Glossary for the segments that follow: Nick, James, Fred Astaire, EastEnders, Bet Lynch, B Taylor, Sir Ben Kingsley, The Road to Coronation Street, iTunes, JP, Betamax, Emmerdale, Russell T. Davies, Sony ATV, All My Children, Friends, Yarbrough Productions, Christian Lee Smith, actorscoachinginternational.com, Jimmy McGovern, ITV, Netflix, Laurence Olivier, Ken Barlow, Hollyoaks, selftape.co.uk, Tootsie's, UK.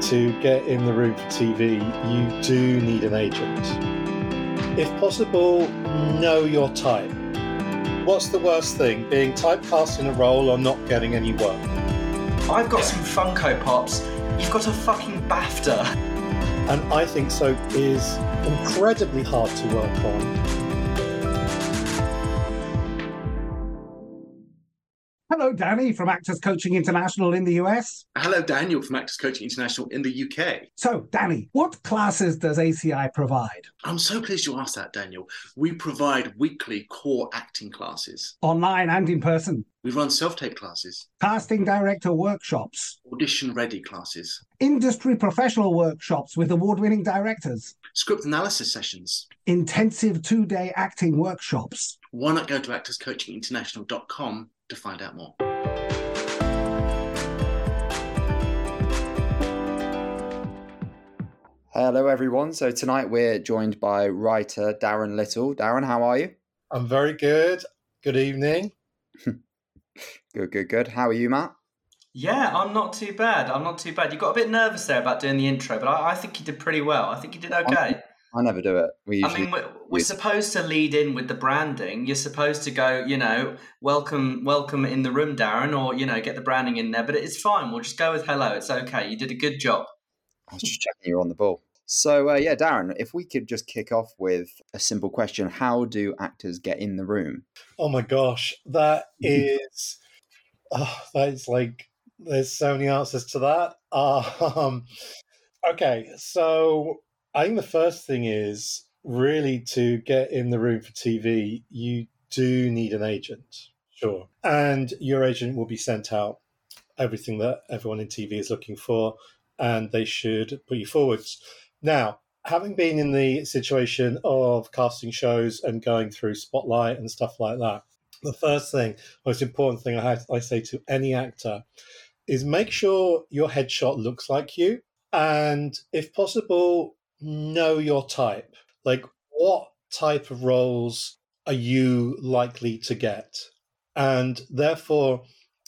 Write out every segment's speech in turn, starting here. to get in the room for TV, you do need an agent. If possible, know your type. What's the worst thing? Being typecast in a role or not getting any work? I've got some Funko Pops. You've got a fucking BAFTA. And I think soap is incredibly hard to work on. Hello, Danny from Actors Coaching International in the US. Hello, Daniel from Actors Coaching International in the UK. So, Danny, what classes does ACI provide? I'm so pleased you asked that, Daniel. We provide weekly core acting classes. Online and in person. We run self-tape classes. Casting director workshops. Audition-ready classes. Industry professional workshops with award-winning directors. Script analysis sessions. Intensive two-day acting workshops. Why not go to actorscoachinginternational.com to find out more. Hello, everyone. So tonight we're joined by writer Daran Little. Daran, how are you? I'm very good. Good evening. Good. How are you, Matt? Yeah, I'm not too bad. You got a bit nervous there about doing the intro, but I think you did pretty well. I think you did okay. I never do it. We're supposed to lead in with the branding. You're supposed to go, welcome in the room, Daran, or, get the branding in there. But it's fine. We'll just go with hello. It's okay. You did a good job. I was just checking you were on the ball. So, Daran, if we could just kick off with a simple question. How do actors get in the room? Oh, my gosh. That is like, there's so many answers to that. Okay, so I think the first thing is really to get in the room for TV, you do need an agent, sure. And your agent will be sent out everything that everyone in TV is looking for, and they should put you forwards. Now, having been in the situation of casting shows and going through Spotlight and stuff like that, the first thing, most important thing I say to any actor is make sure your headshot looks like you, and if possible, know your type. Like, what type of roles are you likely to get? And therefore,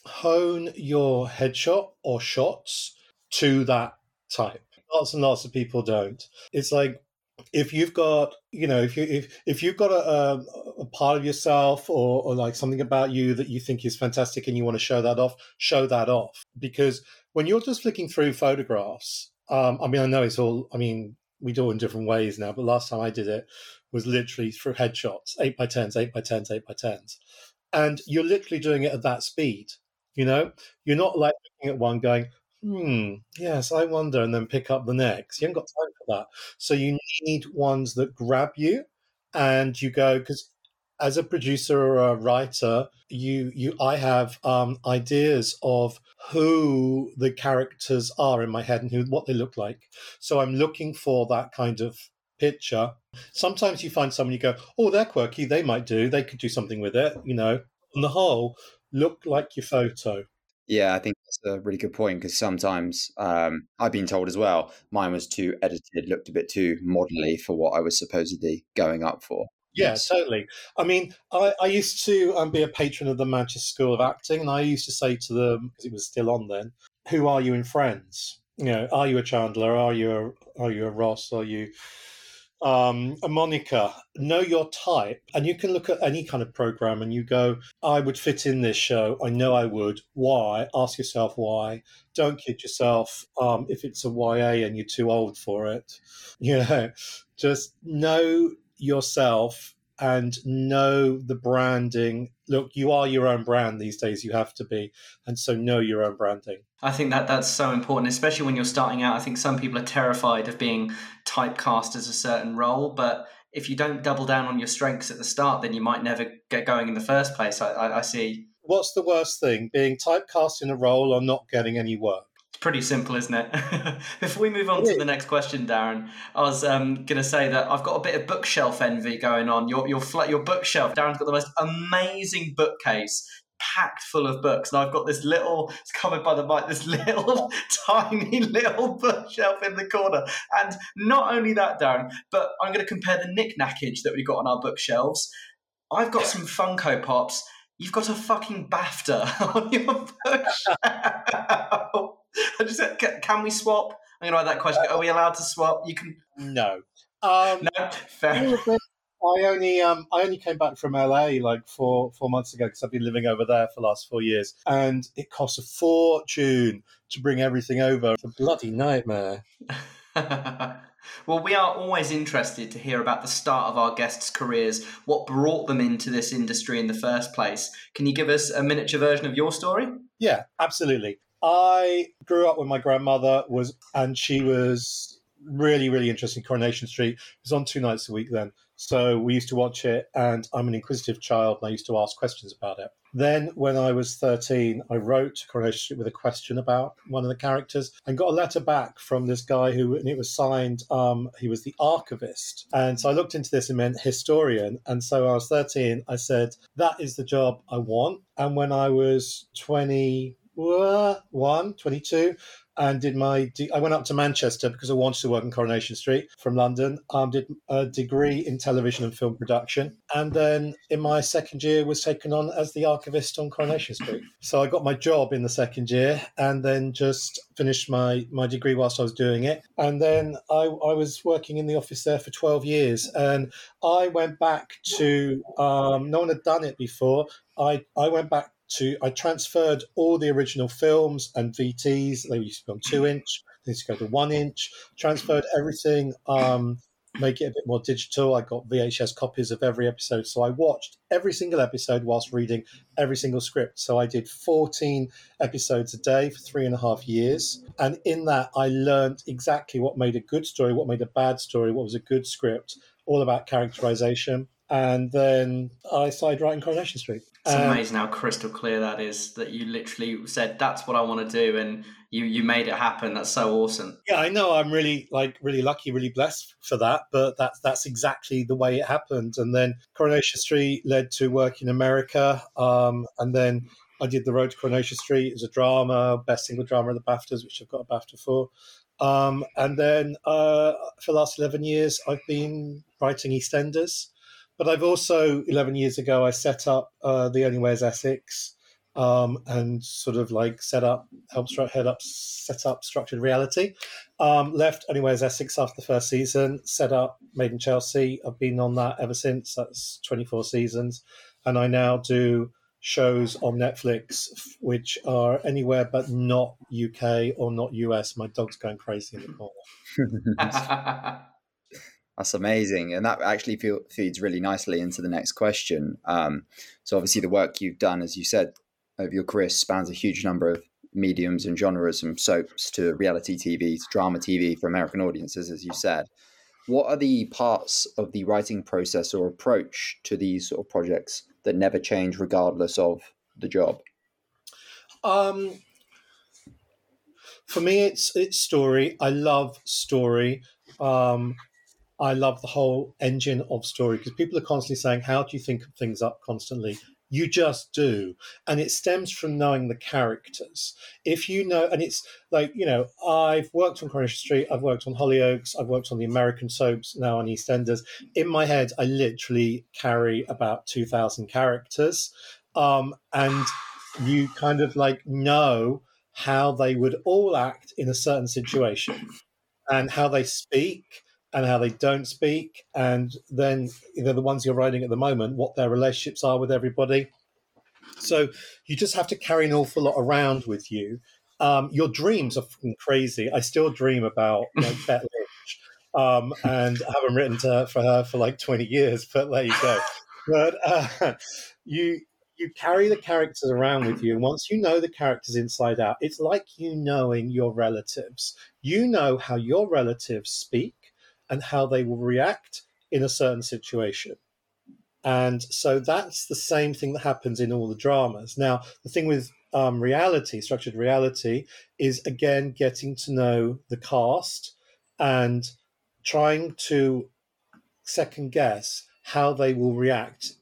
hone your headshot or shots to that type. Lots and lots of people don't. It's like, if you've got, if you've got a part of yourself or like something about you that you think is fantastic and you want to show that off. Because when you're just flicking through photographs, we do it in different ways now, but last time I did it was literally through headshots, 8x10s. And you're literally doing it at that speed, You're not like looking at one going, yes, I wonder, and then pick up the next. You haven't got time for that. So you need ones that grab you and you go, because as a producer or a writer, I have ideas of who the characters are in my head and what they look like. So I'm looking for that kind of picture. Sometimes you find someone you go, oh, they're quirky. They could do something with it. On the whole, look like your photo. Yeah, I think that's a really good point because sometimes I've been told as well, mine was too edited, looked a bit too modelly for what I was supposedly going up for. Yeah, totally. I mean, I used to be a patron of the Manchester School of Acting, and I used to say to them, because it was still on then, who are you in Friends? Are you a Chandler? Are you a Ross? Are you a Monica? Know your type. And you can look at any kind of program and you go, I would fit in this show. I know I would. Why? Ask yourself why. Don't kid yourself if it's a YA and you're too old for it. Just know yourself and know the branding. Look, you are your own brand these days, you have to be, and so know your own branding. I think that's so important, especially when you're starting out. I think some people are terrified of being typecast as a certain role, but if you don't double down on your strengths at the start, then you might never get going in the first place. I see. What's the worst thing? Being typecast in a role or not getting any work? Pretty simple, isn't it? Before we move on to the next question, Daran, I was going to say that I've got a bit of bookshelf envy going on. Your bookshelf, Darren's got the most amazing bookcase packed full of books, and I've got this little, it's covered by the mic, this little tiny little bookshelf in the corner. And not only that, Daran, but I'm going to compare the knick-knackage that we've got on our bookshelves. I've got some Funko Pops. You've got a fucking BAFTA on your bookshelf. I just said, can we swap? I'm going to add that question. Are we allowed to swap? You can. No. No? Fair. I only came back from LA like four months ago because I've been living over there for the last 4 years, and it costs a fortune to bring everything over. It's a bloody nightmare. Well, we are always interested to hear about the start of our guests' careers, what brought them into this industry in the first place. Can you give us a miniature version of your story? Yeah, absolutely. I grew up when my grandmother was, and she was really, really interested in Coronation Street. It was on 2 nights a week then. So we used to watch it, and I'm an inquisitive child, and I used to ask questions about it. Then when I was 13, I wrote Coronation Street with a question about one of the characters and got a letter back from this guy who, and it was signed, he was the archivist. And so I looked into this and meant historian. And so when I was 13, I said, that is the job I want. And when I was 22, and did I went up to Manchester because I wanted to work in Coronation Street from London. Did a degree in television and film production, and then in my second year was taken on as the archivist on Coronation Street. So I got my job in the second year, and then just finished my degree whilst I was doing it. And then I was working in the office there for 12 years, and I went back to no one had done it before. I went back. I transferred all the original films and VTs. They used to be on 2-inch. They used to go to 1-inch. Transferred everything, make it a bit more digital. I got VHS copies of every episode. So I watched every single episode whilst reading every single script. So I did 14 episodes a day for 3.5 years. And in that, I learned exactly what made a good story, what made a bad story, what was a good script, all about characterization. And then I started writing Coronation Street. It's amazing how crystal clear that is, that you literally said, that's what I want to do, and you made it happen. That's so awesome. Yeah, I know. I'm really lucky, really blessed for that, but that's exactly the way it happened. And then Coronation Street led to work in America, and then I did The Road to Coronation Street. It was a drama, best single drama at the BAFTAs, which I've got a BAFTA for. And then for the last 11 years, I've been writing EastEnders. But I've also, 11 years ago, I set up The Only Way Is Essex, and sort of like set up Structured Reality. Left Only Way Is Essex after the first season, set up Made in Chelsea. I've been on that ever since. That's 24 seasons. And I now do shows on Netflix, which are anywhere but not UK or not US. My dog's going crazy in the corner. That's amazing. And that actually feeds really nicely into the next question. So obviously the work you've done, as you said, over your career spans a huge number of mediums and genres, from soaps to reality TV, to drama TV for American audiences, as you said. What are the parts of the writing process or approach to these sort of projects that never change regardless of the job? For me, it's story. I love story. I love the whole engine of story, because people are constantly saying, how do you think of things up constantly? You just do. And it stems from knowing the characters. If you know, and it's like, you know, I've worked on Coronation Street, I've worked on Hollyoaks, I've worked on the American soaps, now on EastEnders. In my head, I literally carry about 2,000 characters. And you kind of like know how they would all act in a certain situation and how they speak and how they don't speak, and then the ones you're writing at the moment, what their relationships are with everybody. So you just have to carry an awful lot around with you. Your dreams are fucking crazy. I still dream about like Bet Lynch, and I haven't written for her for like 20 years, but there you go. But you carry the characters around with you, and once you know the characters inside out, it's like you knowing your relatives. You know how your relatives speak and how they will react in a certain situation. And so that's the same thing that happens in all the dramas. Now, the thing with reality, structured reality, is, again, getting to know the cast and trying to second guess how they will react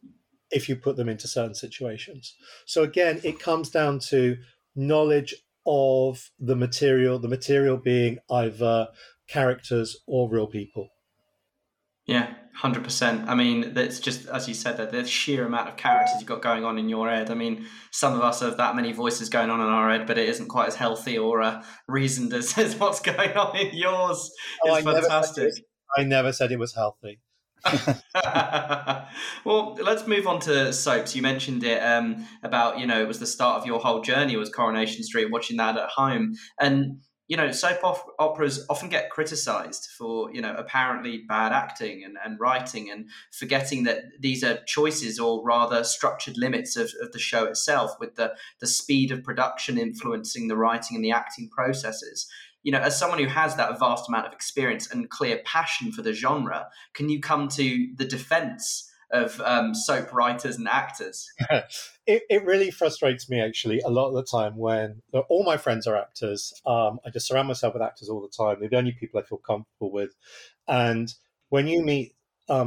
if you put them into certain situations. So, again, it comes down to knowledge of the material being either characters or real people. Yeah, 100%. I mean, it's just, as you said, that the sheer amount of characters you've got going on in your head. I mean, some of us have that many voices going on in our head, but it isn't quite as healthy or reasoned as what's going on in yours. It's fantastic. I never said it was healthy. Well, let's move on to soaps. You mentioned it about, you know, it was the start of your whole journey was Coronation Street, watching that at home. And, you know, soap operas often get criticised for, you know, apparently bad acting and writing, and forgetting that these are choices, or rather structured limits of the show itself, with the speed of production influencing the writing and the acting processes. You know, as someone who has that vast amount of experience and clear passion for the genre, can you come to the defense of soap writers and actors? It really frustrates me, actually, a lot of the time when all my friends are actors. I just surround myself with actors all the time. They're the only people I feel comfortable with. And when you meet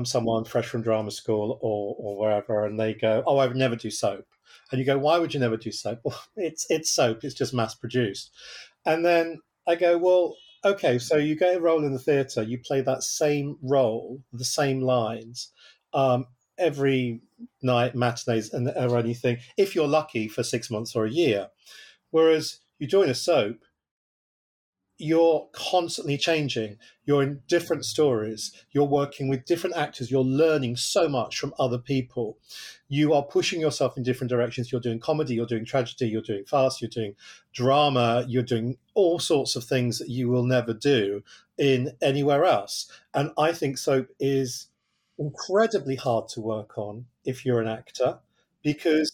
someone fresh from drama school or wherever, and they go, oh, I would never do soap. And you go, why would you never do soap? Well, it's soap. It's just mass produced. And then I go, well, okay, so you get a role in the theatre, you play that same role, the same lines, every night, matinees and or anything, if you're lucky, for 6 months or a year. Whereas you join a soap, you're constantly changing. You're in different stories. You're working with different actors. You're learning so much from other people. You are pushing yourself in different directions. You're doing comedy. You're doing tragedy. You're doing farce. You're doing drama. You're doing all sorts of things that you will never do in anywhere else. And I think soap is incredibly hard to work on if you're an actor, because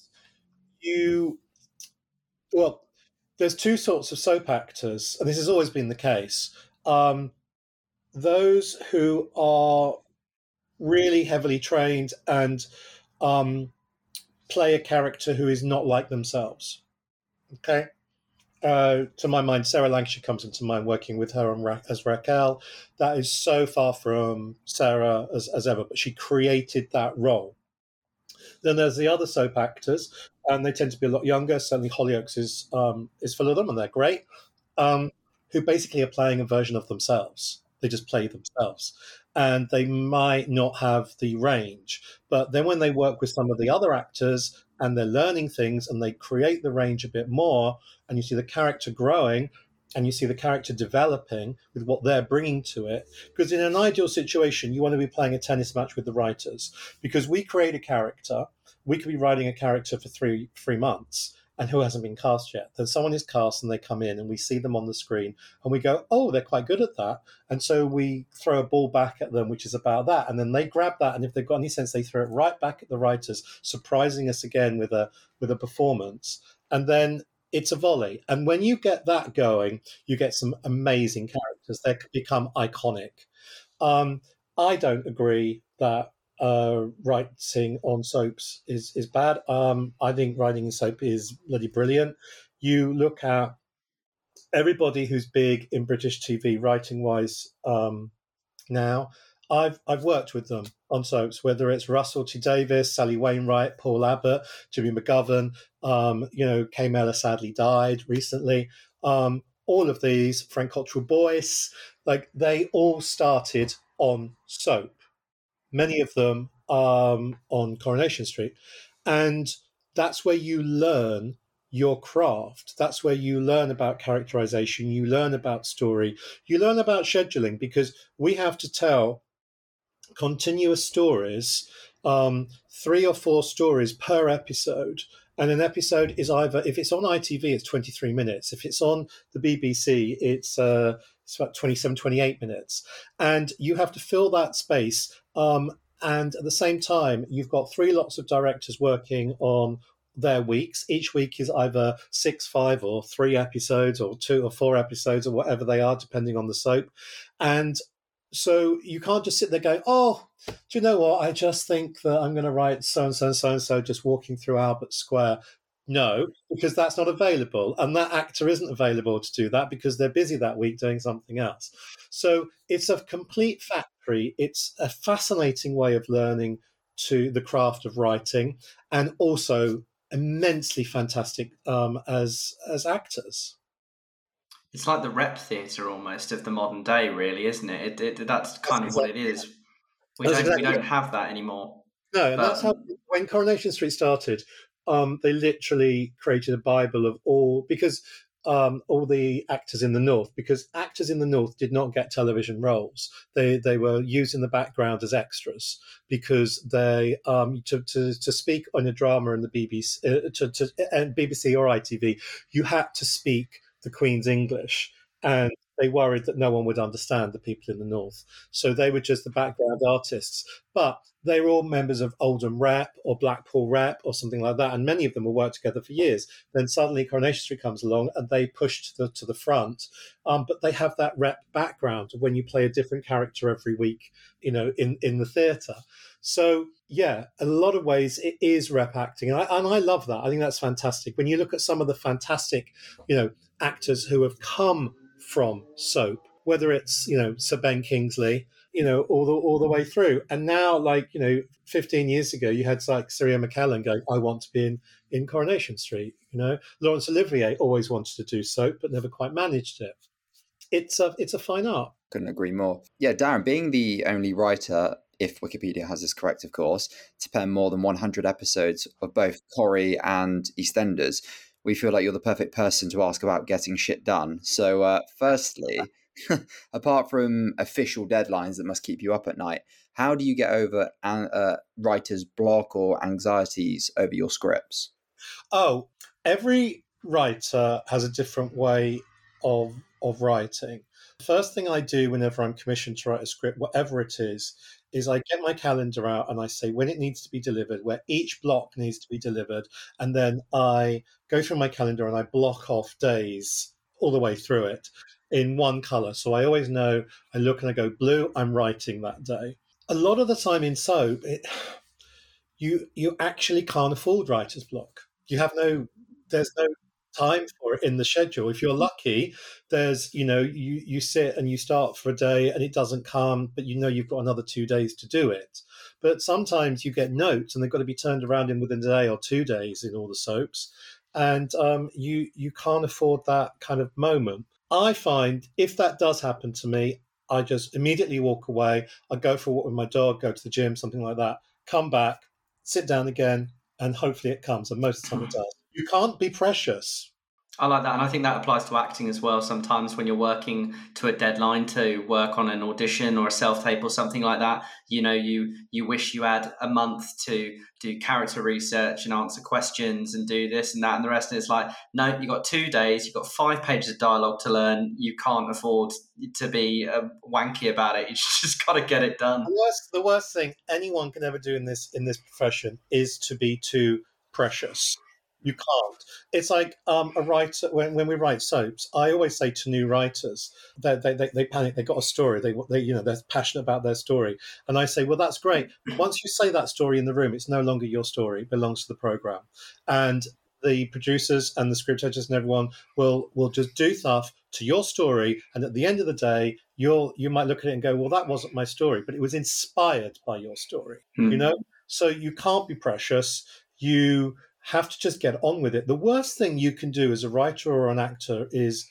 there's two sorts of soap actors, and this has always been the case. Those who are really heavily trained and play a character who is not like themselves. Okay? To my mind, Sarah Lancashire comes into mind, working with her as Raquel. That is so far from Sarah as ever, but she created that role. Then there's the other soap actors, and they tend to be a lot younger. Certainly Hollyoaks is full of them, and they're great, who basically are playing a version of themselves. They just play themselves. And they might not have the range. But then when they work with some of the other actors and they're learning things and they create the range a bit more, and you see the character growing and you see the character developing with what they're bringing to it. Because in an ideal situation, you want to be playing a tennis match with the writers, because we create a character. We could be writing a character for three months, and who hasn't been cast yet? Then someone is cast and they come in, and we see them on the screen and we go, oh, they're quite good at that. And so we throw a ball back at them, which is about that. And then they grab that, and if they've got any sense, they throw it right back at the writers, surprising us again with a performance. And then it's a volley. And when you get that going, you get some amazing characters. They become iconic. I don't agree that writing on soaps is bad. I think writing in soap is bloody brilliant. You look at everybody who's big in British TV writing wise now. I've worked with them on soaps, whether it's Russell T. Davies, Sally Wainwright, Paul Abbott, Jimmy McGovern. Kay Mellor sadly died recently. All of these, Frank Cottrell Boyce, like, they all started on soap. Many of them on Coronation Street. And that's where you learn your craft. That's where you learn about characterization. You learn about story. You learn about scheduling, because we have to tell continuous stories, 3 or 4 stories per episode. And an episode is either, if it's on ITV, it's 23 minutes. If it's on the BBC, it's about 27, 28 minutes. And you have to fill that space. And at the same time, you've got 3 lots of directors working on their weeks. Each week is either 6, 5 or 3 episodes, or 2 or 4 episodes, or whatever they are, depending on the soap. And so you can't just sit there going, oh, do you know what? I just think that I'm going to write so-and-so and so-and-so just walking through Albert Square. No, because that's not available. And that actor isn't available to do that because they're busy that week doing something else. So it's a complete factory. It's a fascinating way of learning to the craft of writing, and also immensely fantastic as actors. It's like the rep theatre almost of the modern day, really, isn't it? That's kind of what it is. We don't have that anymore. No, and that's how, when Coronation Street started, they literally created a Bible of all, because all the actors in the North, because actors in the North did not get television roles. They were used in the background as extras, because they to speak on a drama in the BBC and BBC or ITV, you had to speak the Queen's English, and they worried that no one would understand the people in the North. So they were just the background artists. But they were all members of Oldham Rep or Blackpool Rep or something like that, and many of them will work together for years. Then suddenly Coronation Street comes along and they push to the front. But they have that rep background when you play a different character every week, you know, in the theatre. So, yeah, a lot of ways it is rep acting. And I love that. I think that's fantastic. When you look at some of the fantastic, you know, actors who have come from soap, whether it's, you know, Sir Ben Kingsley, you know, all the way through. And now, like, you know, 15 years ago, you had like Cyria McCallum going, I want to be in Coronation Street, you know. Laurence Olivier always wanted to do soap, but never quite managed it. It's a fine art. Couldn't agree more. Yeah, Daran, being the only writer, if Wikipedia has this correct, of course, to pen more than 100 episodes of both Corrie and EastEnders, we feel like you're the perfect person to ask about getting shit done. So firstly, apart from official deadlines that must keep you up at night, how do you get over writer's block or anxieties over your scripts? Oh, every writer has a different way of writing. First thing I do whenever I'm commissioned to write a script, whatever it is I get my calendar out and I say when it needs to be delivered, where each block needs to be delivered, and then I go through my calendar and I block off days all the way through it in one colour. So I always know, I look and I go, blue, I'm writing that day. A lot of the time in soap, you actually can't afford writer's block. There's no time for it in the schedule. If you're lucky, there's, you know, you sit and you start for a day and it doesn't come, but you know you've got another 2 days to do it. But sometimes you get notes and they've got to be turned around in within a day or 2 days in all the soaps, and you can't afford that kind of moment. I find if that does happen to me, I just immediately walk away. I go for a walk with my dog, go to the gym, something like that, come back, sit down again, and hopefully it comes, and most of the time it does. You can't be precious. I like that. And I think that applies to acting as well. Sometimes when you're working to a deadline to work on an audition or a self-tape or something like that, you know, you wish you had a month to do character research and answer questions and do this and that and the rest. And it's like, no, you've got 2 days, you've got 5 pages of dialogue to learn. You can't afford to be wanky about it. You just got to get it done. The worst thing anyone can ever do in this profession is to be too precious. You can't. It's like a writer, when we write soaps, I always say to new writers that they panic. They got a story. They you know, they're passionate about their story, and I say, well, that's great. Once you say that story in the room, it's no longer your story. It belongs to the program, and the producers and the script editors and everyone will just do stuff to your story. And at the end of the day, you might look at it and go, well, that wasn't my story, but it was inspired by your story. Hmm. You know, so you can't be precious. You have to just get on with it. The worst thing you can do as a writer or an actor is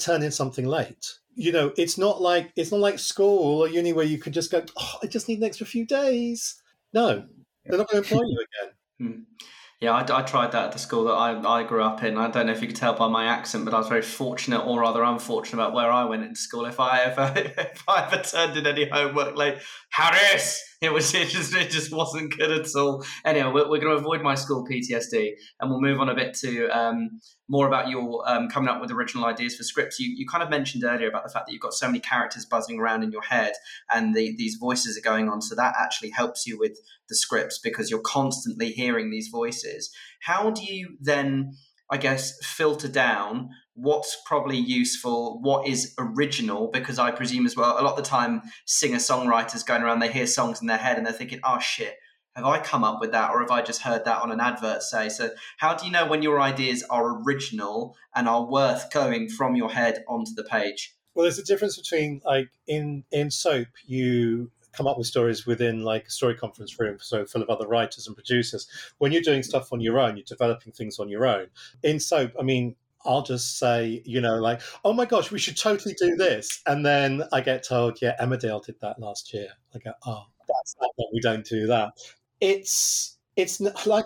turn in something late. You know, it's not like school or uni where you could just go, oh, I just need an extra few days. No, they're not going to employ you again. Yeah, I tried that at the school that I grew up in. I don't know if you could tell by my accent, but I was very fortunate, or rather unfortunate, about where I went into school. If I ever turned in any homework late, Harris, it just wasn't good at all. Anyway, we're going to avoid my school PTSD, and we'll move on a bit to more about your coming up with original ideas for scripts. You kind of mentioned earlier about the fact that you've got so many characters buzzing around in your head, and these voices are going on, so that actually helps you with the scripts because you're constantly hearing these voices. How do you then, I guess, filter down what's probably useful, what is original? Because I presume as well, a lot of the time singer-songwriters going around, they hear songs in their head and they're thinking, oh shit, have I come up with that, or have I just heard that on an advert, say? So how do you know when your ideas are original and are worth going from your head onto the page? Well, there's a difference between, like, in soap, you come up with stories within like a story conference room, so full of other writers and producers. When you're doing stuff on your own, you're developing things on your own. In soap, I mean, I'll just say, you know, like, oh my gosh, we should totally do this. And then I get told, yeah, Emmerdale did that last year. I go, oh, that's not that we don't do that. It's like,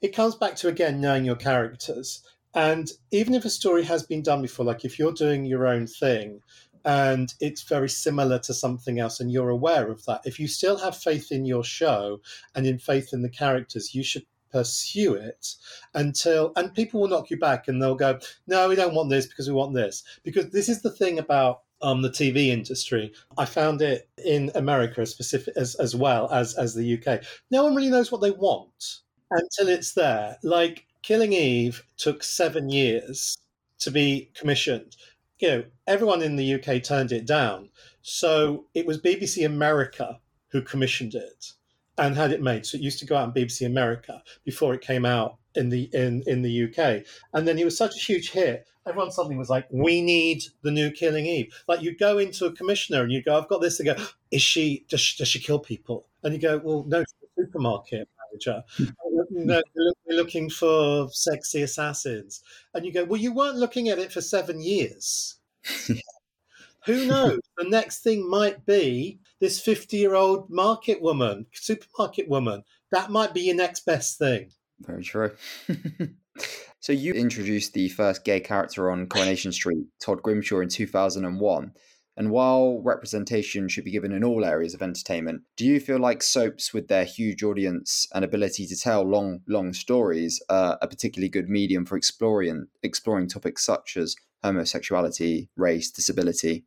it comes back to, again, knowing your characters. And even if a story has been done before, like if you're doing your own thing and it's very similar to something else and you're aware of that, if you still have faith in your show and in faith in the characters, you should pursue it until, and people will knock you back and they'll go, no, we don't want this because we want this. Because this is the thing about the TV industry. I found it in America as well as the UK. No one really knows what they want until it's there. Like, Killing Eve took 7 years to be commissioned. You know, everyone in the UK turned it down. So it was BBC America who commissioned it and had it made. So it used to go out on BBC America before it came out in the UK. And then it was such a huge hit. Everyone suddenly was like, we need the new Killing Eve. Like, you go into a commissioner and you go, I've got this. They go, does she kill people? And you go, well, no, she's a supermarket manager. No, we're looking for sexy assassins. And you go, well, you weren't looking at it for 7 years. Who knows? The next thing might be this 50-year-old supermarket woman. That might be your next best thing. Very true. So you introduced the first gay character on Coronation Street, Todd Grimshaw, in 2001. And while representation should be given in all areas of entertainment, do you feel like soaps, with their huge audience and ability to tell long, long stories, are a particularly good medium for exploring topics such as homosexuality, race, disability?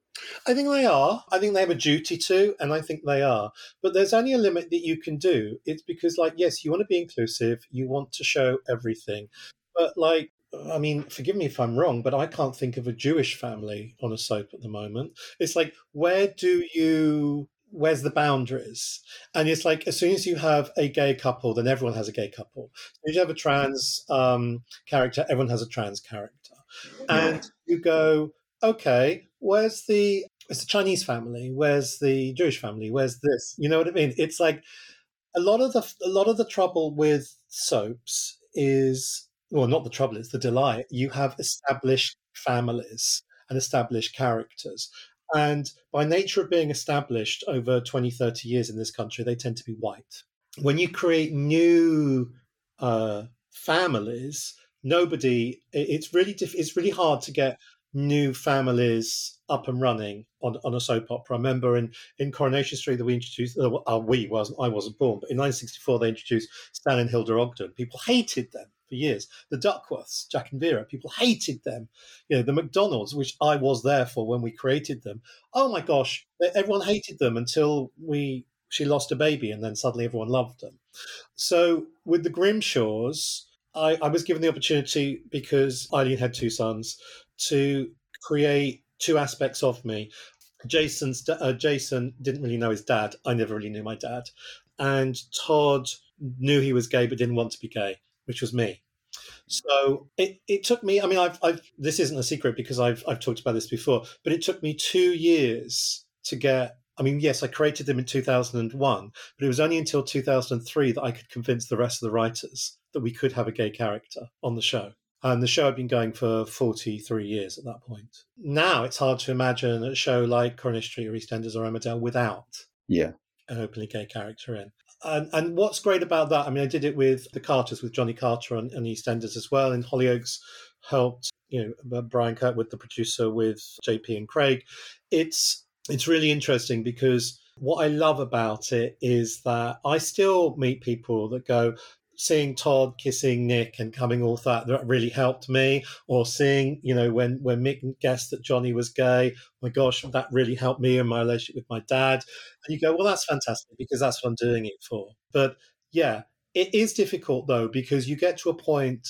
I think they are. I think they have a duty to, and I think they are. But there's only a limit that you can do. It's because, like, yes, you want to be inclusive. You want to show everything. But, like, I mean, forgive me if I'm wrong, but I can't think of a Jewish family on a soap at the moment. It's like, where's the boundaries? And it's like, as soon as you have a gay couple, then everyone has a gay couple. If you have a trans character, everyone has a trans character. And you go, okay, where's the Chinese family? Where's the Jewish family? Where's this? You know what I mean? It's like a lot of the trouble with soaps is, well, not the trouble, it's the delight. You have established families and established characters. And by nature of being established over 20, 30 years in this country, they tend to be white. When you create new families, it's really hard to get new families up and running on a soap opera. I remember in Coronation Street that we introduced, I wasn't born, but in 1964 they introduced Stan and Hilda Ogden. People hated them for years. The Duckworths, Jack and Vera, people hated them. You know, the McDonalds, which I was there for when we created them. Oh my gosh, everyone hated them until she lost a baby, and then suddenly everyone loved them. So with the Grimshaws, I was given the opportunity, because Eileen had two sons, to create two aspects of me. Jason didn't really know his dad. I never really knew my dad. And Todd knew he was gay but didn't want to be gay, which was me. So it took me, I mean, this isn't a secret because I've talked about this before, but it took me 2 years to get, I mean, yes, I created them in 2001, but it was only until 2003 that I could convince the rest of the writers that we could have a gay character on the show. And the show had been going for 43 years at that point. Now it's hard to imagine a show like Coronation Street or EastEnders or Emmerdale without an openly gay character in. And what's great about that, I mean, I did it with the Carters, with Johnny Carter and EastEnders as well, and Hollyoaks helped, you know, Brian Kirkwood, the producer, with JP and Craig. It's really interesting because what I love about it is that I still meet people that go, seeing Todd kissing Nick and coming off that really helped me. Or seeing, you know, when Mick guessed that Johnny was gay, my gosh, that really helped me in my relationship with my dad. And you go, well, that's fantastic because that's what I'm doing it for. But yeah, it is difficult though, because you get to a point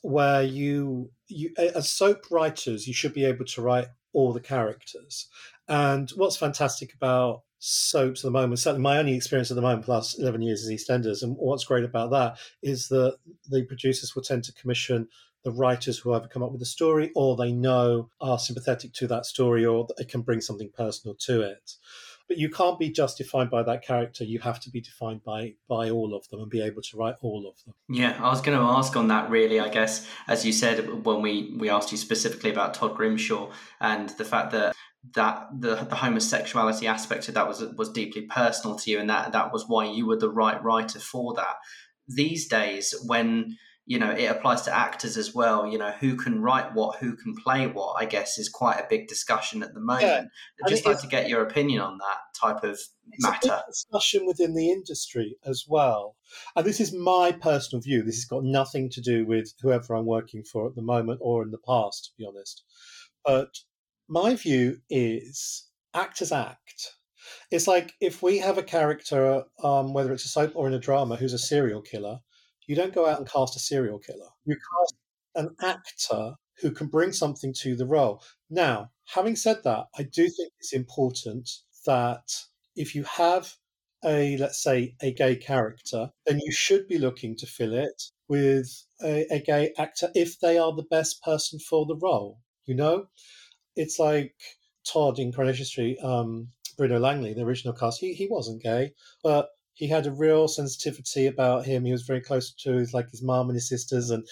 where you as soap writers, you should be able to write all the characters. And what's fantastic about soaps at the moment, certainly my only experience at the moment, plus 11 years as EastEnders, and what's great about that is that the producers will tend to commission the writers who either come up with a story or they know are sympathetic to that story or that it can bring something personal to it. But you can't be just defined by that character. You have to be defined by all of them and be able to write all of them. Yeah, I was going to ask on that really, I guess, as you said, when we asked you specifically about Todd Grimshaw and the fact that that the homosexuality aspect of that was deeply personal to you, and that was why you were the right writer for that. These days, when it applies to actors as well, who can write what, who can play what, I guess is quite a big discussion at the moment. Yeah. I'd just like to get your opinion on that type of matter. It's a big discussion within the industry as well. And this is my personal view. This has got nothing to do with whoever I'm working for at the moment or in the past, to be honest. But my view is actors act. It's like if we have a character, whether it's a soap or in a drama, who's a serial killer, you don't go out and cast a serial killer. You cast an actor who can bring something to the role. Now, having said that, I do think it's important that if you have a gay character, then you should be looking to fill it with a gay actor if they are the best person for the role. It's like Todd in Coronation Street, Bruno Langley, the original cast. He wasn't gay, but he had a real sensitivity about him. He was very close to his mom and his sisters, and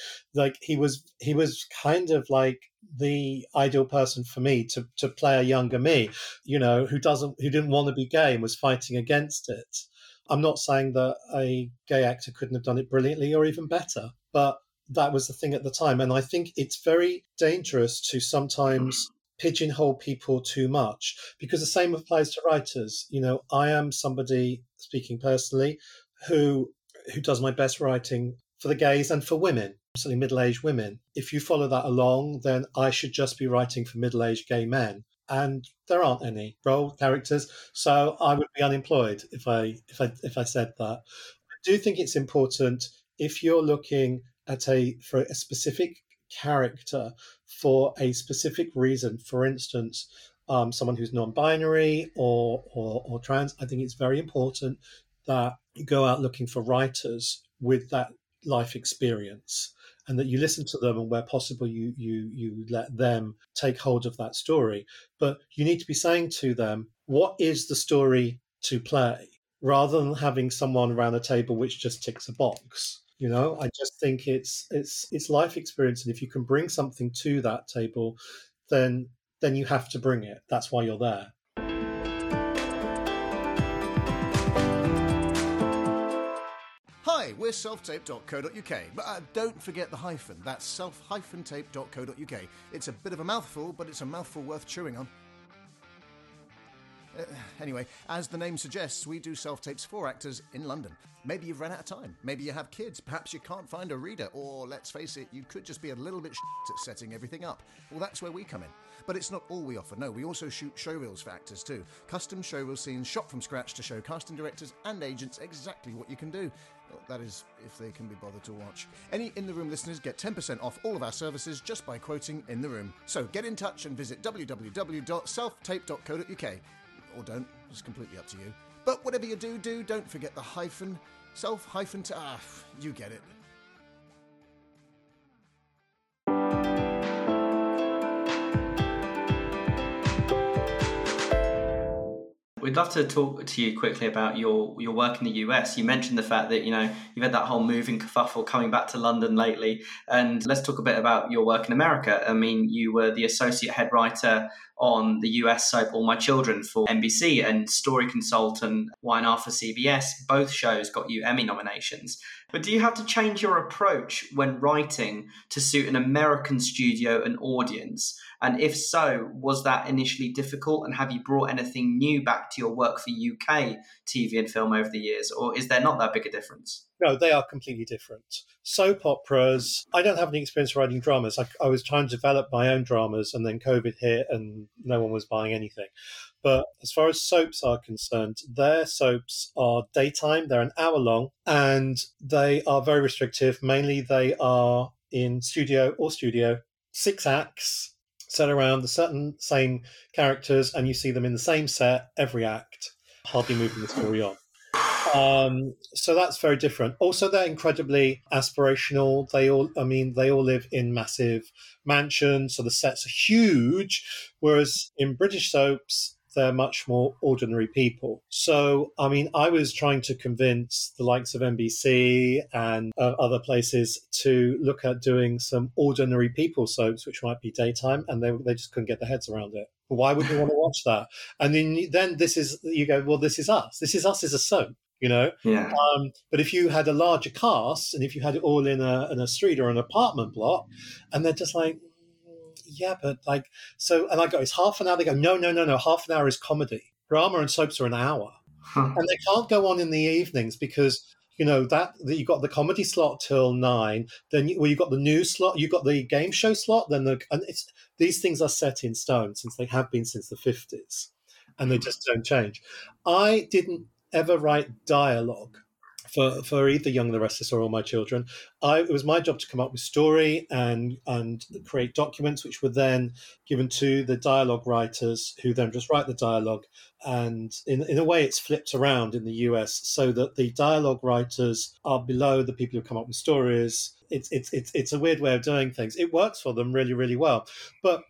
he was kind of like the ideal person for me to play a younger me, who didn't want to be gay and was fighting against it. I'm not saying that a gay actor couldn't have done it brilliantly or even better, but that was the thing at the time. And I think it's very dangerous to sometimes pigeonhole people too much, because the same applies to writers. I am somebody, speaking personally, who does my best writing for the gays and for women, certainly middle-aged women. If you follow that along, then I should just be writing for middle-aged gay men, and there aren't any role characters, so I would be unemployed if I said that. I do think it's important, if you're looking at for a specific character for a specific reason, for instance, someone who's non-binary or trans, I think it's very important that you go out looking for writers with that life experience, and that you listen to them, and where possible you let them take hold of that story. But you need to be saying to them, what is the story to play, rather than having someone around a table which just ticks a box. I just think it's life experience, and if you can bring something to that table, then you have to bring it. That's why you're there. Hi, we're selftape.co.uk, but don't forget the hyphen. That's self-tape.co.uk. It's a bit of a mouthful, but it's a mouthful worth chewing on. Anyway, as the name suggests, we do self-tapes for actors in London. Maybe you've run out of time, maybe you have kids, perhaps you can't find a reader, or let's face it, you could just be a little bit shit at setting everything up. Well, that's where we come in. But it's not all we offer, no, we also shoot showreels for actors too. Custom showreel scenes shot from scratch to show casting directors and agents exactly what you can do. That is, if they can be bothered to watch. Any In The Room listeners get 10% off all of our services just by quoting In The Room. So get in touch and visit www.selftape.co.uk. Or don't, it's completely up to you. But whatever you do, don't forget the hyphen. You get it. We'd love to talk to you quickly about your work in the US. You mentioned the fact that, you've had that whole moving kerfuffle coming back to London lately. And let's talk a bit about your work in America. I mean, you were the associate head writer on the US soap All My Children for NBC, and story consultant Y&R for CBS. Both shows got you Emmy nominations. But do you have to change your approach when writing to suit an American studio and audience? And if so, was that initially difficult? And have you brought anything new back to your work for UK TV and film over the years? Or is there not that big a difference? No, they are completely different. Soap operas, I don't have any experience writing dramas. I was trying to develop my own dramas, and then COVID hit and no one was buying anything. But as far as soaps are concerned, their soaps are daytime, they're an hour long, and they are very restrictive. Mainly they are in studio, 6 acts. Set around the certain same characters, and you see them in the same set every act, hardly moving the story on. So that's very different. Also, they're incredibly aspirational. They all live in massive mansions, so the sets are huge. Whereas in British soaps, they're much more ordinary people. So, I mean, I was trying to convince the likes of NBC and other places to look at doing some ordinary people soaps, which might be daytime, and they just couldn't get their heads around it. Why would we want to watch that? And then this is, you go, well, this is us. This is us as a soap. You know, yeah. But if you had a larger cast and if you had it all in a street or an apartment block, and they're just like, yeah, but like, so, and I go, it's half an hour. They go, no, half an hour is comedy. Drama and soaps are an hour. And they can't go on in the evenings because, you know, that you've got the comedy slot till 9, then you've got the news slot, you've got the game show slot, and it's, these things are set in stone since they have been since the 50s, and they just don't change. I didn't ever write dialogue for either Young and the Restless or All My Children. It was my job to come up with story and create documents, which were then given to the dialogue writers, who then just write the dialogue. And in a way, it's flipped around in the US so that the dialogue writers are below the people who come up with stories. It's a weird way of doing things. It works for them really, really well. But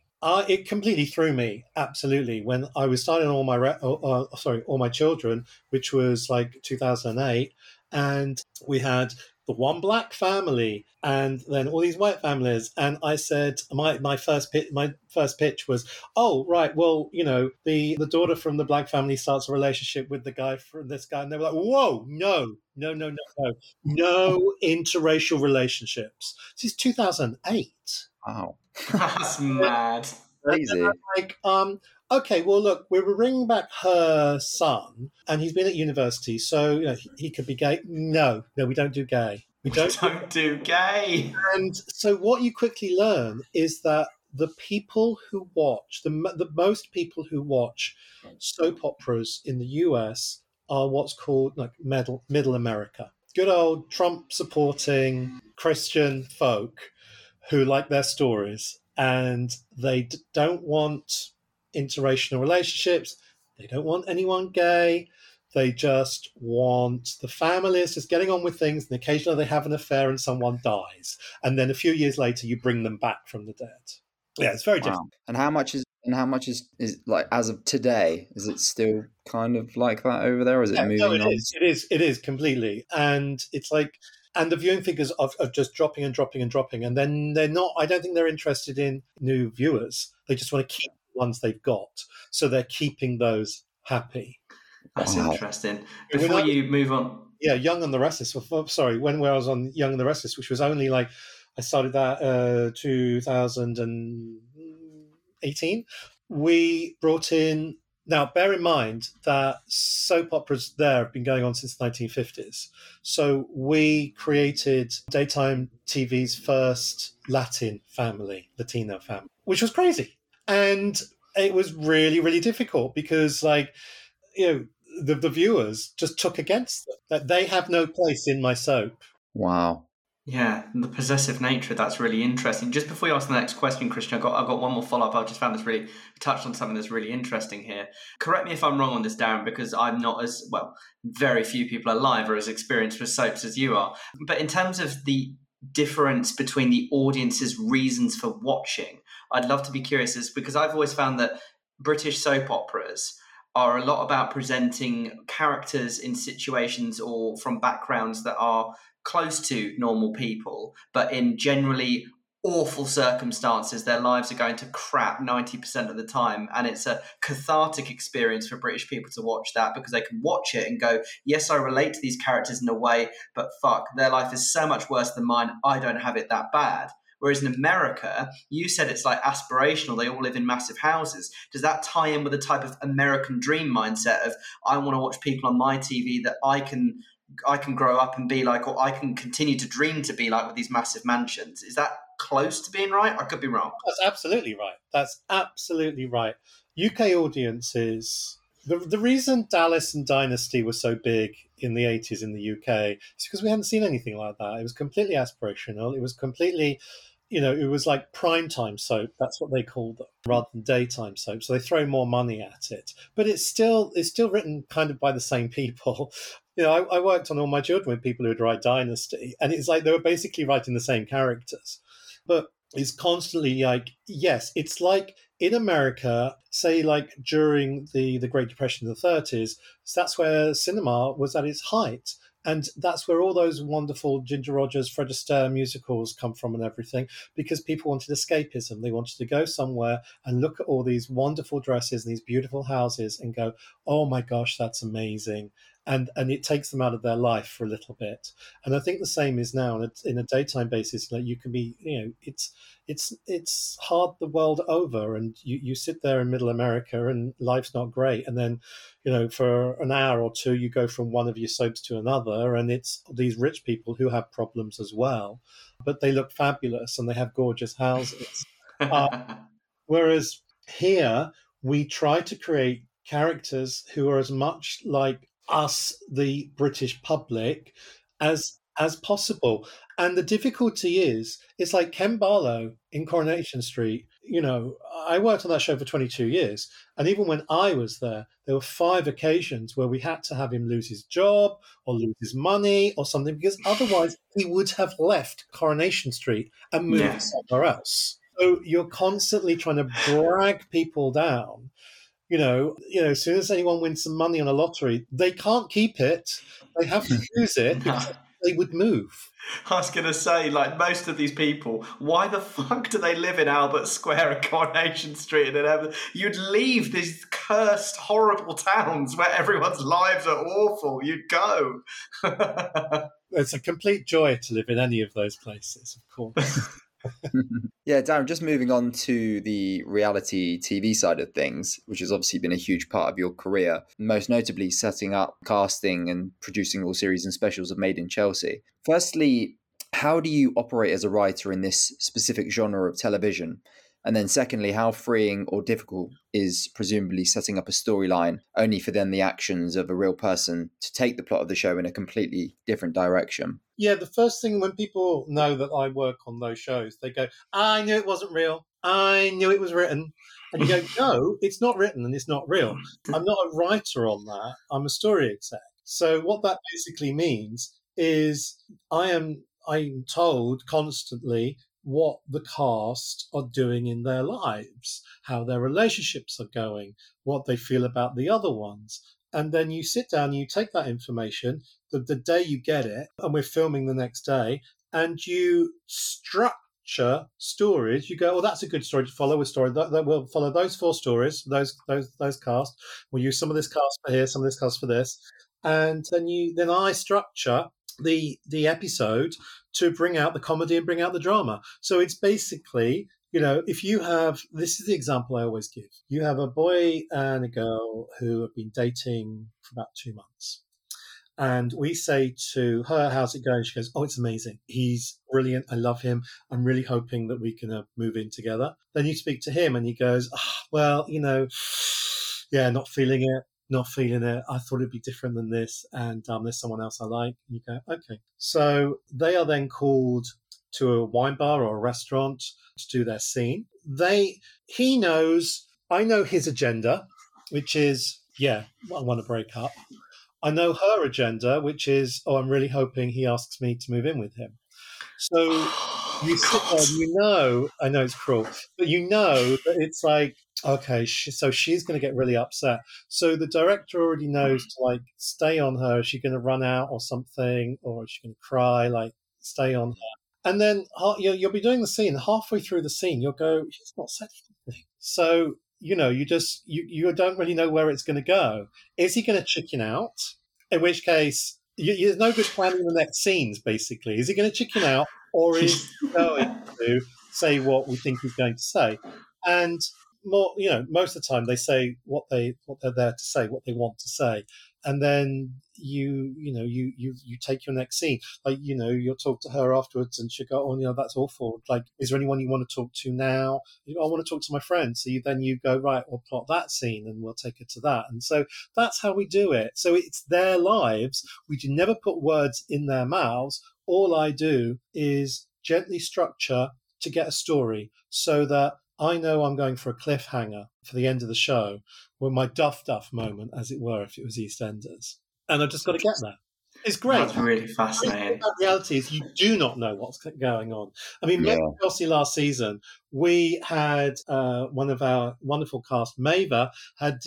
it completely threw me, absolutely, when I was starting All My Children, which was like 2008, and we had the one black family and then all these white families. And I said, my first pitch was, oh, right, well, you know, the daughter from the black family starts a relationship with the guy from this guy. And they were like, whoa, no interracial relationships. This is 2008. Wow. That's mad. Crazy. Like, okay, well, look, we're bringing back her son, and he's been at university, so you know, he could be gay. No, we don't do gay. We don't do gay. And so what you quickly learn is that the people who watch, the most people who watch soap operas in the US are what's called like middle America. Good old Trump-supporting Christian folk who like their stories, and they don't want interracial relationships. They don't want anyone gay. They just want the families just getting on with things, and occasionally they have an affair and someone dies. And then a few years later, you bring them back from the dead. Yeah, it's very different. And how much is like, as of today, is it still kind of like that over there, or is it moving on? It is completely. And it's like, and the viewing figures are just dropping. And then I don't think they're interested in new viewers. They just want to keep the ones they've got. So they're keeping those happy. That's interesting. Before you move on. Yeah, Young and the Restless. Sorry, when I was on Young and the Restless, which was only like, I started that 2018. We brought in, now bear in mind that soap operas there have been going on since the 1950s. So we created daytime TV's first Latino family, which was crazy. And it was really, really difficult because, like, you know, the viewers just took against them, that they have no place in my soap. Wow. Yeah, and the possessive nature, that's really interesting. Just before you ask the next question, Christian, I've got one more follow-up. I just found this really, touched on something that's really interesting here. Correct me if I'm wrong on this, Daran, because I'm not as, well, very few people alive are as experienced with soaps as you are. But in terms of the difference between the audience's reasons for watching, I'd love to be curious, because I've always found that British soap operas are a lot about presenting characters in situations or from backgrounds that are close to normal people, but in generally awful circumstances. Their lives are going to crap 90% of the time, and it's a cathartic experience for British people to watch that, because they can watch it and go, yes, I relate to these characters in a way, but fuck, their life is so much worse than mine, I don't have it that bad. Whereas in America, you said it's like aspirational. They all live in massive houses. Does that tie in with the type of American dream mindset of, I want to watch people on my TV that I can grow up and be like, or I can continue to dream to be like, with these massive mansions? Is that close to being right? I could be wrong. That's absolutely right. UK audiences, the reason Dallas and Dynasty were so big in the 80s in the UK is because we hadn't seen anything like that. It was completely aspirational. It was completely, you know, it was like primetime soap. That's what they called them, rather than daytime soap. So they throw more money at it. But it's still written kind of by the same people. You know, I worked on All My Children with people who would write Dynasty, and it's like they were basically writing the same characters. But is constantly like, yes, it's like in America, say like during the Great Depression in the 30s, that's where cinema was at its height. And that's where all those wonderful Ginger Rogers, Fred Astaire musicals come from and everything, because people wanted escapism. They wanted to go somewhere and look at all these wonderful dresses and these beautiful houses and go, oh my gosh, that's amazing. And it takes them out of their life for a little bit. And I think the same is now in a daytime basis. Like you can be, you know, it's hard the world over, and you sit there in middle America and life's not great. And then, you know, for an hour or two, you go from one of your soaps to another, and it's these rich people who have problems as well, but they look fabulous and they have gorgeous houses. Whereas here, we try to create characters who are as much like us, the British public, as possible. And the difficulty is, it's like Ken Barlow in Coronation Street. You know, I worked on that show for 22 years. And even when I was there, there were 5 occasions where we had to have him lose his job or lose his money or something, because otherwise he would have left Coronation Street and moved somewhere else. So you're constantly trying to drag people down. You know, as soon as anyone wins some money on a lottery, they can't keep it. They have to use it because they would move. I was going to say, like most of these people, why the fuck do they live in Albert Square and Coronation Street? And you'd leave these cursed, horrible towns where everyone's lives are awful. You'd go. It's a complete joy to live in any of those places, of course. Yeah, Daran, just moving on to the reality TV side of things, which has obviously been a huge part of your career, most notably setting up, casting and producing all series and specials of Made in Chelsea. Firstly, how do you operate as a writer in this specific genre of television? And then secondly, how freeing or difficult is presumably setting up a storyline only for then the actions of a real person to take the plot of the show in a completely different direction? Yeah, the first thing when people know that I work on those shows, they go, I knew it wasn't real. I knew it was written. And you go, no, it's not written and it's not real. I'm not a writer on that. I'm a story exec. So what that basically means is I'm told constantly what the cast are doing in their lives, how their relationships are going, what they feel about the other ones. And then you sit down, you take that information, the day you get it, and we're filming the next day, and you structure stories. You go, well, that's a good story to follow, a story that will follow those 4 stories, those cast. We'll use some of this cast for here, some of this cast for this. And then I structure the episode to bring out the comedy and bring out the drama. So it's basically, you know, if you have, this is the example I always give. You have a boy and a girl who have been dating for about 2 months. And we say to her, how's it going? She goes, oh, it's amazing. He's brilliant. I love him. I'm really hoping that we can move in together. Then you speak to him and he goes, oh, well, you know, yeah, not feeling it. I thought it'd be different than this. And there's someone else I like. And you go, okay. So they are then called to a wine bar or a restaurant to do their scene. I know his agenda, which is, yeah, I want to break up. I know her agenda, which is, oh, I'm really hoping he asks me to move in with him. So you sit there and you know, I know it's cruel, but you know that it's like, okay, so she's going to get really upset. So the director already knows to like stay on her. Is she going to run out or something? Or is she going to cry? Like stay on her. And then you'll be doing the scene. Halfway through the scene, you'll go, she's not said anything. So, you know, you don't really know where it's going to go. Is he going to chicken out? In which case, there's no good planning the next scenes, basically. Is he going to chicken out or is he going to say what we think he's going to say? And more, you know, most of the time they say what they're there to say, what they want to say, and then you take your next scene. Like, you know, you'll talk to her afterwards, and she'll go, "Oh, you know, that's awful. Like, is there anyone you want to talk to now? I want to talk to my friend." So you go, right, we'll plot that scene, and we'll take her to that. And so that's how we do it. So it's their lives. We do never put words in their mouths. All I do is gently structure to get a story so that I know I'm going for a cliffhanger for the end of the show, with my duff moment, as it were, if it was EastEnders. And I've just got to get there. It's great. That's really fascinating. The reality is you do not know what's going on. I mean, Made in Chelsea last season, we had one of our wonderful cast, Maeva, had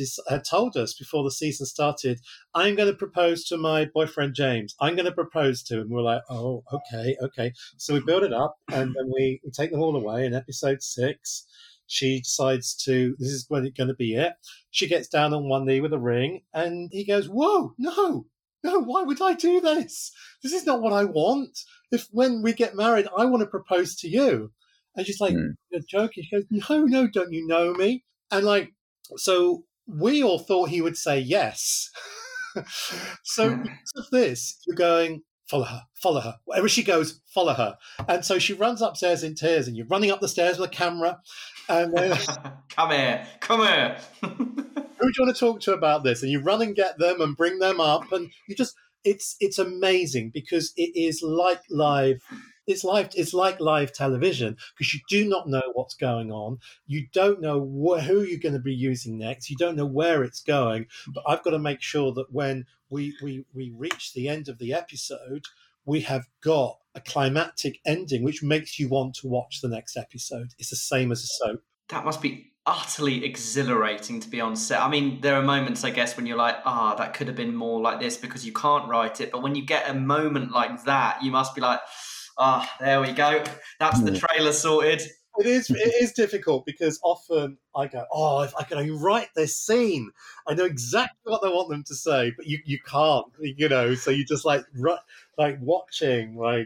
told us before the season started, I'm going to propose to my boyfriend, James. I'm going to propose to him. We're like, oh, okay. So we build it up and then we take them all away in episode 6. She decides to, this is when it's going to be it. She gets down on one knee with a ring and he goes, whoa, no, why would I do this? This is not what I want. If when we get married, I want to propose to you. And she's like, you're joking. She goes, no, don't you know me? And like, so we all thought he would say yes. So because of this, you're going, follow her. Wherever she goes, follow her. And so she runs upstairs in tears and you're running up the stairs with a camera. And then, come here. Who do you want to talk to about this? And you run and get them and bring them up. And you just, it's amazing because it is like live. It's like live television because you do not know what's going on. You don't know who you're going to be using next. You don't know where it's going. But I've got to make sure that when we reach the end of the episode, we have got a climactic ending, which makes you want to watch the next episode. It's the same as a soap. That must be utterly exhilarating to be on set. I mean, there are moments, I guess, when you're like, that could have been more like this because you can't write it. But when you get a moment like that, you must be like, there we go. That's the trailer sorted. It is difficult because often I go, if I can only write this scene, I know exactly what they want them to say, but you can't, so you just like watching,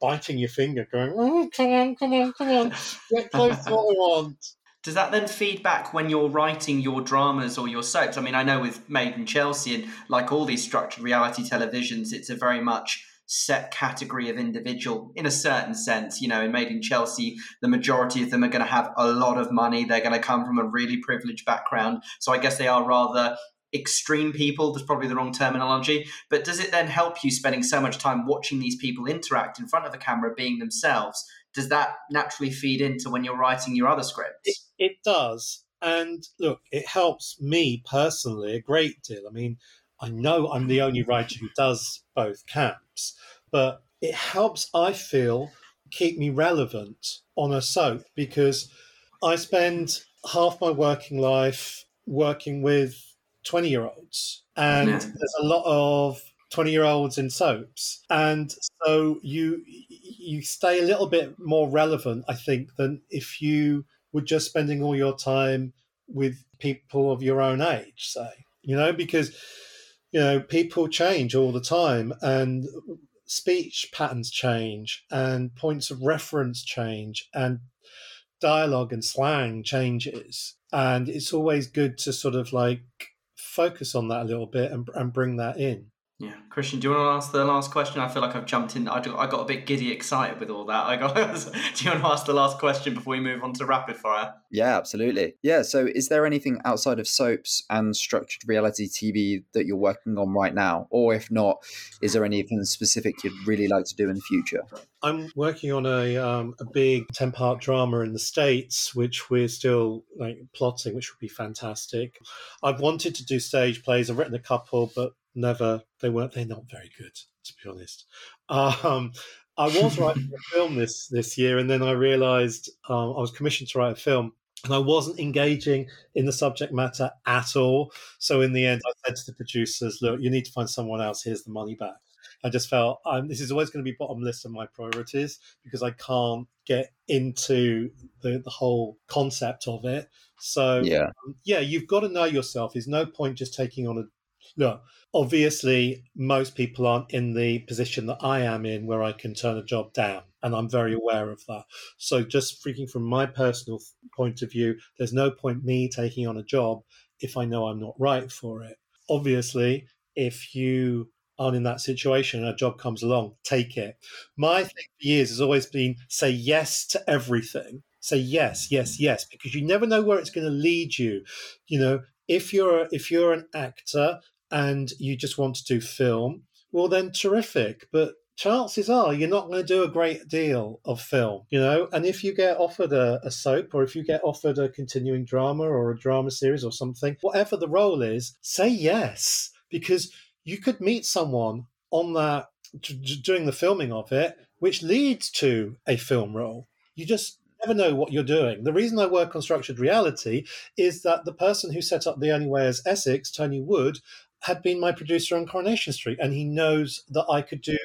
biting your finger going, come on, get close to what I want. Does that then feed back when you're writing your dramas or your soaps? I mean, I know with Made in Chelsea and like all these structured reality televisions, it's a very much set category of individual in a certain sense. In Made in Chelsea, the majority of them are going to have a lot of money. They're going to come from a really privileged background. So I guess they are rather extreme people. That's probably the wrong terminology. But does it then help you spending so much time watching these people interact in front of a camera being themselves? Does that naturally feed into when you're writing your other scripts? It does. And look, it helps me personally a great deal. I mean, I know I'm the only writer who does both camps, but it helps, I feel, keep me relevant on a soap because I spend half my working life working with 20-year-olds and there's a lot of 20-year-olds in soaps. And so you stay a little bit more relevant, I think, than if you were just spending all your time with people of your own age, say, because, people change all the time and speech patterns change and points of reference change and dialogue and slang changes. And it's always good to sort of like focus on that a little bit and bring that in. Yeah. Christian, do you want to ask the last question? I feel like I've jumped in. I got a bit giddy excited with all that. Do you want to ask the last question before we move on to rapid fire? Yeah, absolutely. Yeah. So is there anything outside of soaps and structured reality TV that you're working on right now? Or if not, is there anything specific you'd really like to do in the future? I'm working on a big 10-part drama in the States, which we're still plotting, which would be fantastic. I've wanted to do stage plays. I've written a couple, but never. They're not very good, to be honest. I was writing a film this year, and then I realised I was commissioned to write a film, and I wasn't engaging in the subject matter at all. So in the end, I said to the producers, "Look, you need to find someone else. Here's the money back." I just felt this is always going to be bottom list of my priorities because I can't get into the whole concept of it. So you've got to know yourself. There's no point just taking on obviously, most people aren't in the position that I am in where I can turn a job down, and I'm very aware of that. So just freaking from my personal point of view, there's no point me taking on a job if I know I'm not right for it. Obviously, if you aren't in that situation and a job comes along, take it. My thing for years has always been say yes to everything. Say yes, because you never know where it's going to lead you. If you're an actor and you just want to do film, well, then terrific. But chances are you're not going to do a great deal of film, And if you get offered a soap or if you get offered a continuing drama or a drama series or something, whatever the role is, say yes, because you could meet someone on that during the filming of it, which leads to a film role. You just never know what you're doing. The reason I work on structured reality is that the person who set up The Only Way Is Essex, Tony Wood, had been my producer on Coronation Street, and he knows that I could do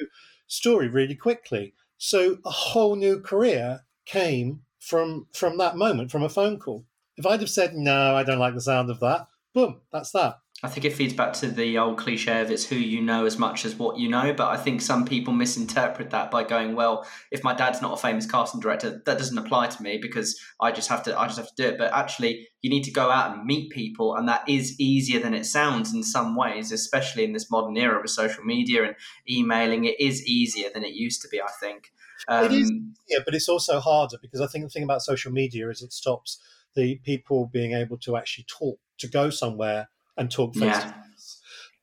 story really quickly. So a whole new career came from that moment, from a phone call. If I'd have said, no, I don't like the sound of that, boom, that's that. I think it feeds back to the old cliche of it's who you know as much as what you know, but I think some people misinterpret that by going, well, if my dad's not a famous casting director, that doesn't apply to me because I just have to do it. But actually, you need to go out and meet people, and that is easier than it sounds in some ways, especially in this modern era with social media and emailing. It is easier than it used to be, I think. It is, yeah, but it's also harder because I think the thing about social media is it stops the people being able to actually talk, to go somewhere and talk face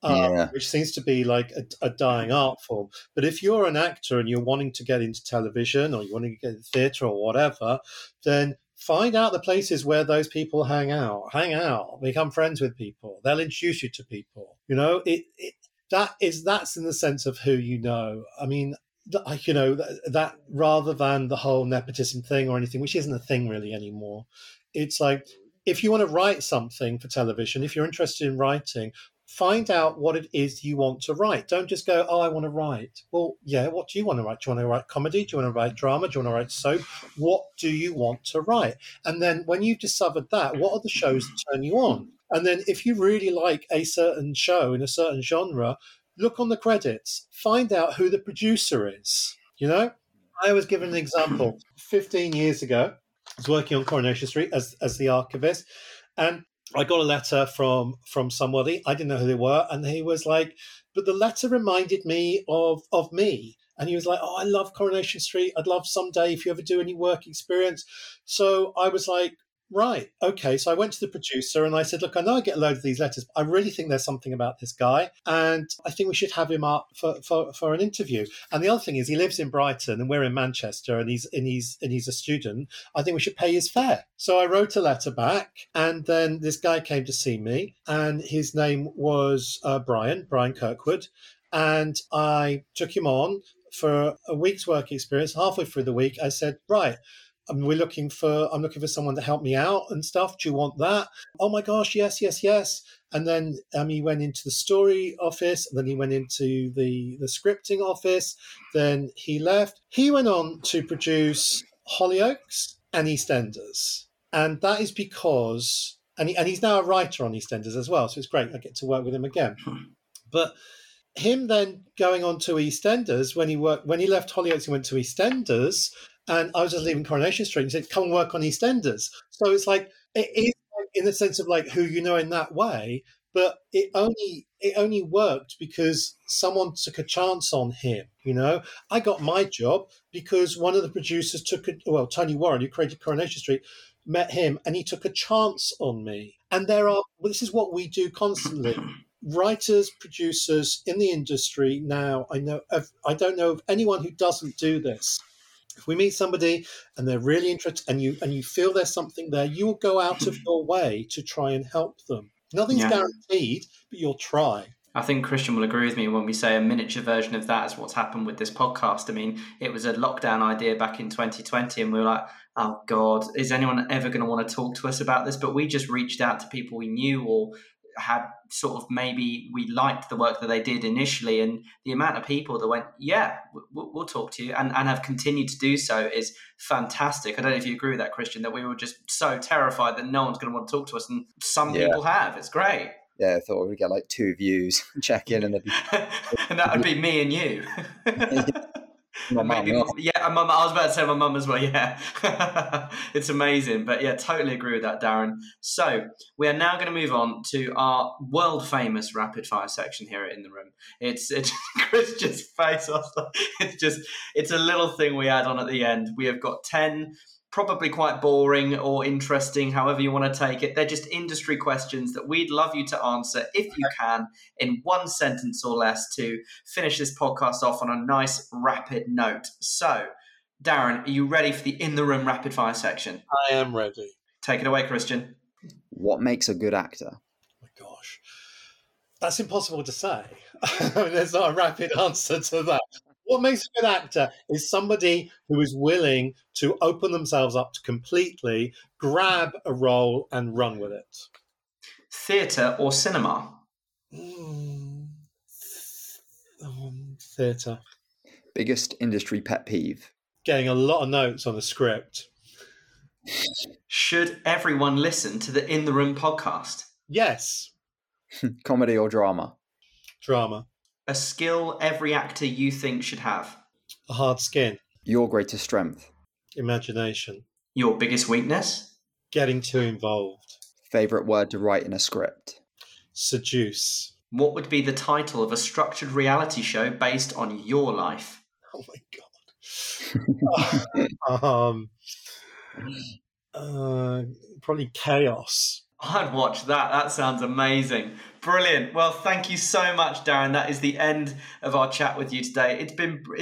to face, which seems to be like a dying art form. But if you're an actor and you're wanting to get into television or you want to get into theatre or whatever, then find out the places where those people hang out, become friends with people. They'll introduce you to people. You know, that's in the sense of who you know. I mean, you know, that rather than the whole nepotism thing or anything, which isn't a thing really anymore. It's like, if you want to write something for television, if you're interested in writing, find out what it is you want to write. Don't just go, oh, I want to write. Well, yeah, what do you want to write? Do you want to write comedy? Do you want to write drama? Do you want to write soap? What do you want to write? And then when you've discovered that, what are the shows that turn you on? And then if you really like a certain show in a certain genre, look on the credits. Find out who the producer is, you know? I was given an example 15 years ago. I was working on Coronation Street as the archivist, and I got a letter from somebody. I didn't know who they were, and he was like, but the letter reminded me of me. And he was like, oh, I love Coronation Street. I'd love someday if you ever do any work experience. So I was like, right, okay. So I went to the producer and I said, look, I know I get loads of these letters, but I really think there's something about this guy, and I think we should have him up for an interview. And the other thing is, he lives in Brighton and we're in Manchester, and he's a student. I think we should pay his fare. So I wrote a letter back, and then this guy came to see me, and his name was Brian Kirkwood, and I took him on for a week's work experience. Halfway through the week, I said, right, I'm looking for someone to help me out and stuff. Do you want that? Oh my gosh, yes. And then he went into the story office, and then he went into the scripting office. Then he left. He went on to produce Hollyoaks and EastEnders. And that is because, and he's now a writer on EastEnders as well, so it's great. I get to work with him again. But him then going on to EastEnders, when he left Hollyoaks, he went to EastEnders. And I was just leaving Coronation Street and he said, come and work on EastEnders. So it's like, it is in the sense of like who you know in that way, but it only worked because someone took a chance on him, you know? I got my job because one of the producers Tony Warren, who created Coronation Street, met him and he took a chance on me. And this is what we do constantly. Writers, producers in the industry now, I don't know of anyone who doesn't do this. If we meet somebody and they're really interested and you feel there's something there, you will go out of your way to try and help them. Nothing's guaranteed, but you'll try. I think Christian will agree with me when we say a miniature version of that is what's happened with this podcast. I mean, it was a lockdown idea back in 2020, and we were like, oh God, is anyone ever going to want to talk to us about this? But we just reached out to people we knew or had sort of maybe we liked the work that they did initially, and the amount of people that went, yeah, we'll talk to you and have continued to do so is fantastic. I don't know if you agree with that, Christian, that we were just so terrified that no one's going to want to talk to us, and some people have. It's great. Yeah, I thought we'd get like 2 views, check in, and that'd be and that would be me and you. My mum. I was about to say my mum as well. Yeah, it's amazing. But yeah, totally agree with that, Daran. So we are now going to move on to our world famous rapid fire section here in the room. It's Christian's face. It's a little thing we add on at the end. We have got 10. Probably quite boring or interesting, however you want to take it. They're just industry questions that we'd love you to answer, if you can, in one sentence or less, to finish this podcast off on a nice rapid note. So, Daran, are you ready for the In The Room rapid fire section? I am ready. Take it away, Christian. What makes a good actor? Oh my gosh. That's impossible to say. There's not a rapid answer to that. What makes a good actor is somebody who is willing to open themselves up to completely grab a role and run with it. Theatre or cinema? Theatre. Biggest industry pet peeve? Getting a lot of notes on the script. Should everyone listen to the In The Room podcast? Yes. Comedy or drama? Drama. A skill every actor you think should have? A hard skin. Your greatest strength? Imagination. Your biggest weakness? Getting too involved. Favourite word to write in a script? Seduce. What would be the title of a structured reality show based on your life? Oh my God. Probably Chaos. I'd watch that. That sounds amazing. Brilliant. Well, thank you so much, Daran. That is the end of our chat with you today. It's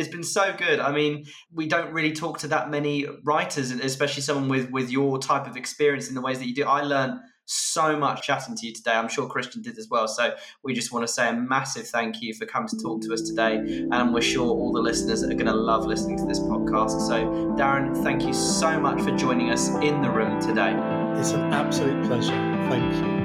been so good. I mean, we don't really talk to that many writers, especially someone with your type of experience in the ways that you do. I learned so much chatting to you today. I'm sure Christian did as well. So we just want to say a massive thank you for coming to talk to us today. And we're sure all the listeners are going to love listening to this podcast. So Daran, thank you so much for joining us in the room today. It's an absolute pleasure. Thank you.